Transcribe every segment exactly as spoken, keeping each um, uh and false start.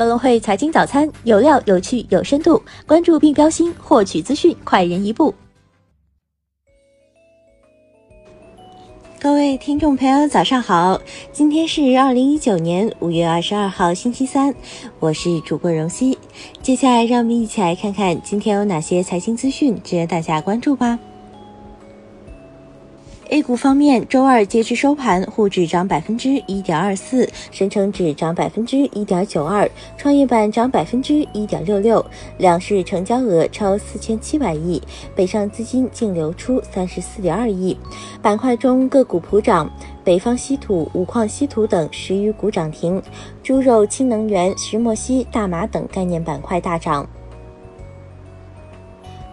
格隆汇财经早餐，有料、有趣、有深度，关注并标新，获取资讯快人一步。各位听众朋友，早上好！今天是二零一九年五月二十二号星期三，我是主播荣熙。接下来让我们一起来看看今天有哪些财经资讯值得大家关注吧。A 股方面，周二截至收盘，沪指涨 百分之一点二四， 深成指涨 百分之一点九二， 创业板涨 百分之一点六六， 两市成交额超四千七百亿，北上资金净流出 三十四点二亿。板块中，个股普涨，北方稀土、五矿稀土等十余股涨停，猪肉、氢能源、石墨烯、大麻等概念板块大涨。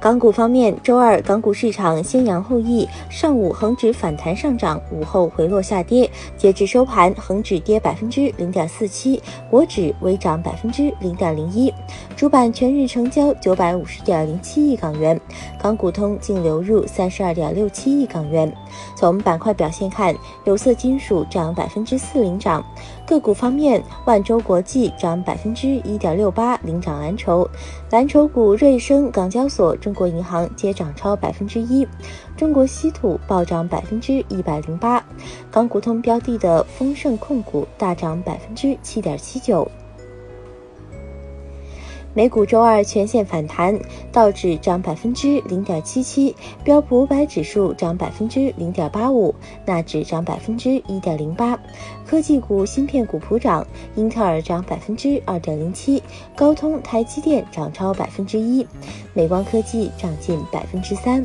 港股方面，周二港股市场先扬后抑，上午恒指反弹上涨，午后回落下跌。截至收盘，恒指跌 百分之零点四七， 国指微涨 百分之零点零一。 主板全日成交 九百五十点零七亿港元，港股通净流入 三十二点六七亿港元。从板块表现看，有色金属涨 百分之四 领涨。个股方面，万洲国际涨 百分之一点六八 领涨蓝筹，蓝筹股瑞声、港交所、中中国银行皆涨超 百分之一， 中国稀土暴涨 百分之一百零八， 港股通标的的丰盛控股大涨 百分之七点七九。美股周二全线反弹，道指涨 百分之零点七七， 标普五百指数涨 百分之零点八五， 纳指涨 百分之一点零八。 科技股、芯片股普涨，英特尔涨 百分之二点零七， 高通、台积电涨超 百分之一， 美光科技涨近 百分之三。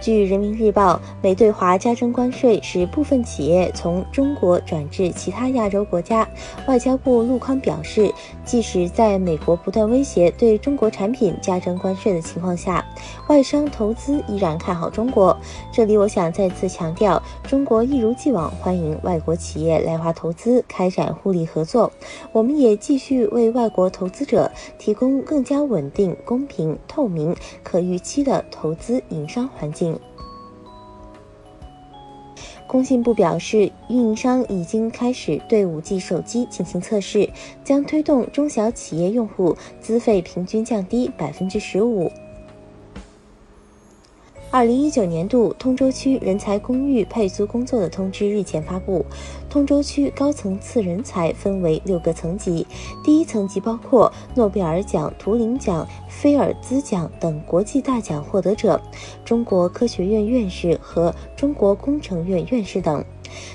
据人民日报，美对华加征关税使部分企业从中国转至其他亚洲国家。外交部陆康表示，即使在美国不断威胁对中国产品加征关税的情况下，外商投资依然看好中国。这里我想再次强调，中国一如既往欢迎外国企业来华投资，开展互利合作。我们也继续为外国投资者提供更加稳定、公平、透明、可预期的投资营商环境。工信部表示，运营商已经开始对 五G 手机进行测试，将推动中小企业用户资费平均降低 百分之十五。二零一九年度通州区人才公寓配租工作的通知日前发布。通州区高层次人才分为六个层级，第一层级包括诺贝尔奖、图灵奖、菲尔兹奖等国际大奖获得者、中国科学院院士和中国工程院院士等。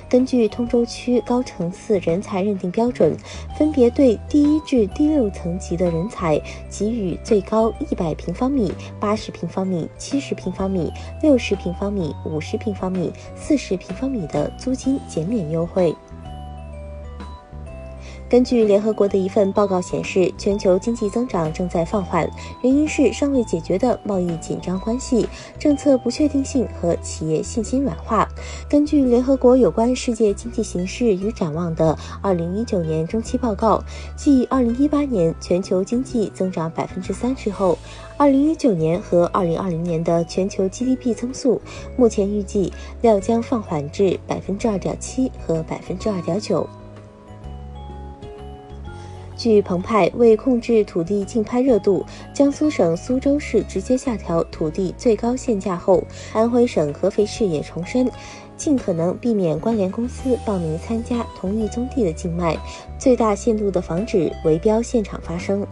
根据通州区高层次人才认定标准，分别对第一至第六层级的人才给予最高一百平方米、八十平方米、七十平方米、六十平方米、五十平方米、四十平方米的租金减免优惠。根据联合国的一份报告显示，全球经济增长正在放缓，原因是尚未解决的贸易紧张关系、政策不确定性和企业信心软化。根据联合国有关世界经济形势与展望的二零一九年中期报告，继二零一八年全球经济增长 百分之三十 后，二零一九年和二零二零年的全球 G D P 增速目前预计料将放缓至 百分之二点七 和 百分之二点九。据澎湃，为控制土地竞拍热度，江苏省苏州市直接下调土地最高限价后，安徽省合肥市也重申，尽可能避免关联公司报名参加同一宗地的竞卖，最大限度地防止围标现场发生。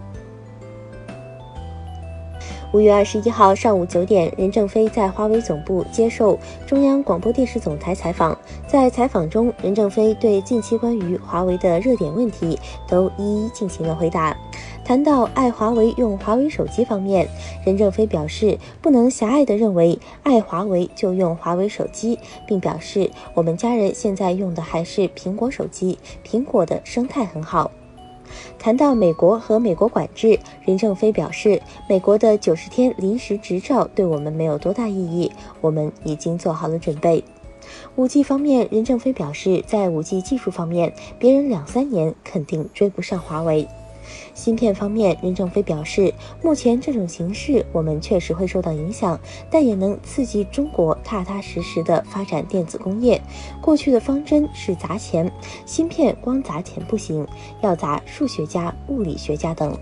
五月二十一号上午九点，任正非在华为总部接受中央广播电视总台采访。在采访中，任正非对近期关于华为的热点问题都一一进行了回答。谈到爱华为用华为手机方面，任正非表示，不能狭隘地认为爱华为就用华为手机，并表示我们家人现在用的还是苹果手机，苹果的生态很好。谈到美国和美国管制，任正非表示，美国的九十天临时执照对我们没有多大意义，我们已经做好了准备。五G 方面，任正非表示，在 五G 技术方面，别人两三年肯定追不上华为。芯片方面，任正非表示，目前这种形势我们确实会受到影响，但也能刺激中国踏踏实实地发展电子工业。过去的方针是砸钱，芯片光砸钱不行，要砸数学家、物理学家等。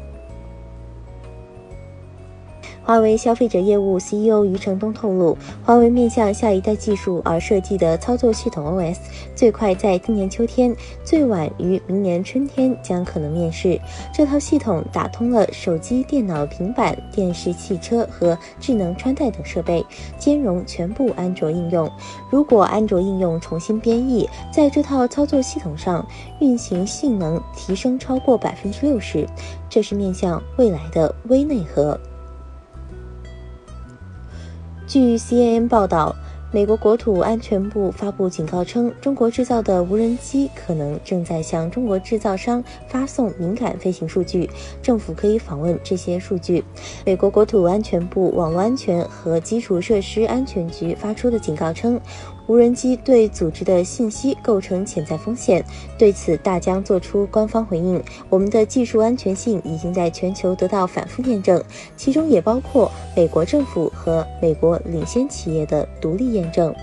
华为消费者业务 C E O 余承东透露，华为面向下一代技术而设计的操作系统 O S， 最快在今年秋天，最晚于明年春天将可能面世。这套系统打通了手机、电脑、平板、电视、汽车和智能穿戴等设备，兼容全部安卓应用。如果安卓应用重新编译，在这套操作系统上运行性能提升超过 百分之六十， 这是面向未来的微内核。据 C N N 报道，美国国土安全部发布警告称，中国制造的无人机可能正在向中国制造商发送敏感飞行数据，政府可以访问这些数据。美国国土安全部网络安全和基础设施安全局发出的警告称，无人机对组织的信息构成潜在风险，对此大疆作出官方回应，我们的技术安全性已经在全球得到反复验证，其中也包括美国政府和美国领先企业的独立验证。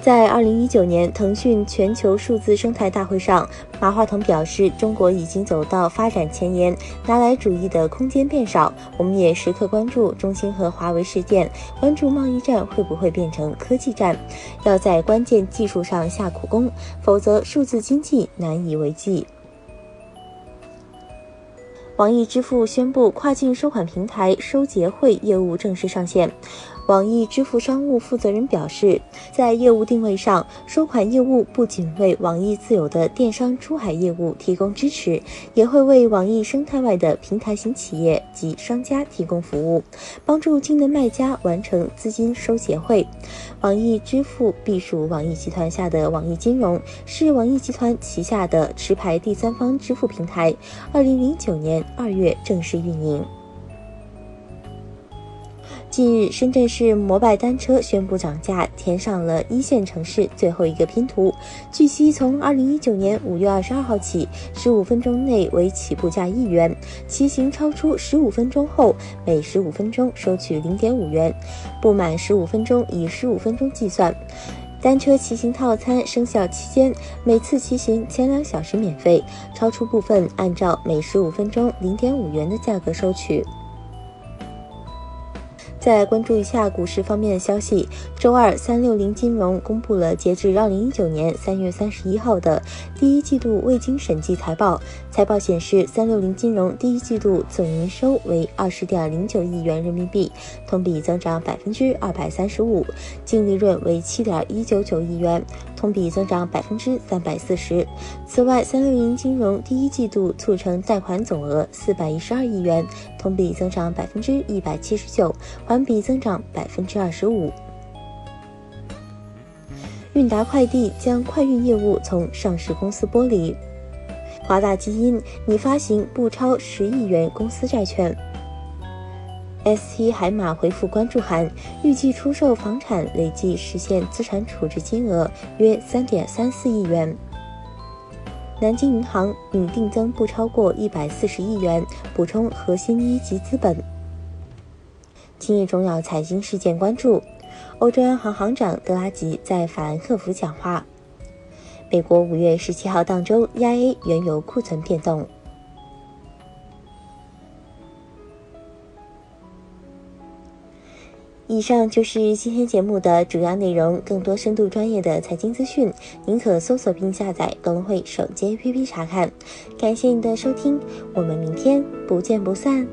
在二零一九年腾讯全球数字生态大会上，马化腾表示，中国已经走到发展前沿，拿来主义的空间变少。我们也时刻关注中兴和华为事件，关注贸易战会不会变成科技战，要在关键技术上下苦功，否则数字经济难以为继。网易支付宣布跨境收款平台收结汇业务正式上线。网易支付商务负责人表示，在业务定位上，收款业务不仅为网易自有的电商出海业务提供支持，也会为网易生态外的平台型企业及商家提供服务，帮助境内卖家完成资金收结汇。网易支付隶属网易集团下的网易金融，是网易集团旗下的持牌第三方支付平台，二零零九年二月正式运营。近日，深圳市摩拜单车宣布涨价，填上了一线城市最后一个拼图。据悉，从二零一九年五月二十二号起， 十五分钟内为起步价一元，骑行超出十五分钟后，每十五分钟收取 零点五元，不满十五分钟以十五分钟计算。单车骑行套餐生效期间，每次骑行前两小时免费，超出部分按照每十五分钟 零点五元的价格收取。再关注一下股市方面的消息，周二三六零金融公布了截至二零一九年三月三十一号的第一季度未经审计财报，财报显示三六零金融第一季度总营收为 二十点零九亿元人民币，同比增长 百分之二百三十五， 净利润为 七点一九九亿元，同比增长 百分之三百四十。 此外，三六零金融第一季度促成贷款总额四百一十二亿元，同比增长 百分之一百七十九，环比增长 百分之二十五。 韵达快递将快运业务从上市公司剥离。华大基因拟发行不超十亿元公司债券。S T 海马回复关注函，预计出售房产，累计实现资产处置金额约 三点三四亿元。南京银行拟定增不超过一百四十亿元，补充核心一级资本。今日重要财经事件关注：欧洲央行行长德拉吉在法兰克福讲话；美国五月十七号当周压 A 原油库存变动。以上就是今天节目的主要内容，更多深度专业的财经资讯，您可搜索并下载格隆汇手机 A P P 查看。感谢您的收听，我们明天不见不散。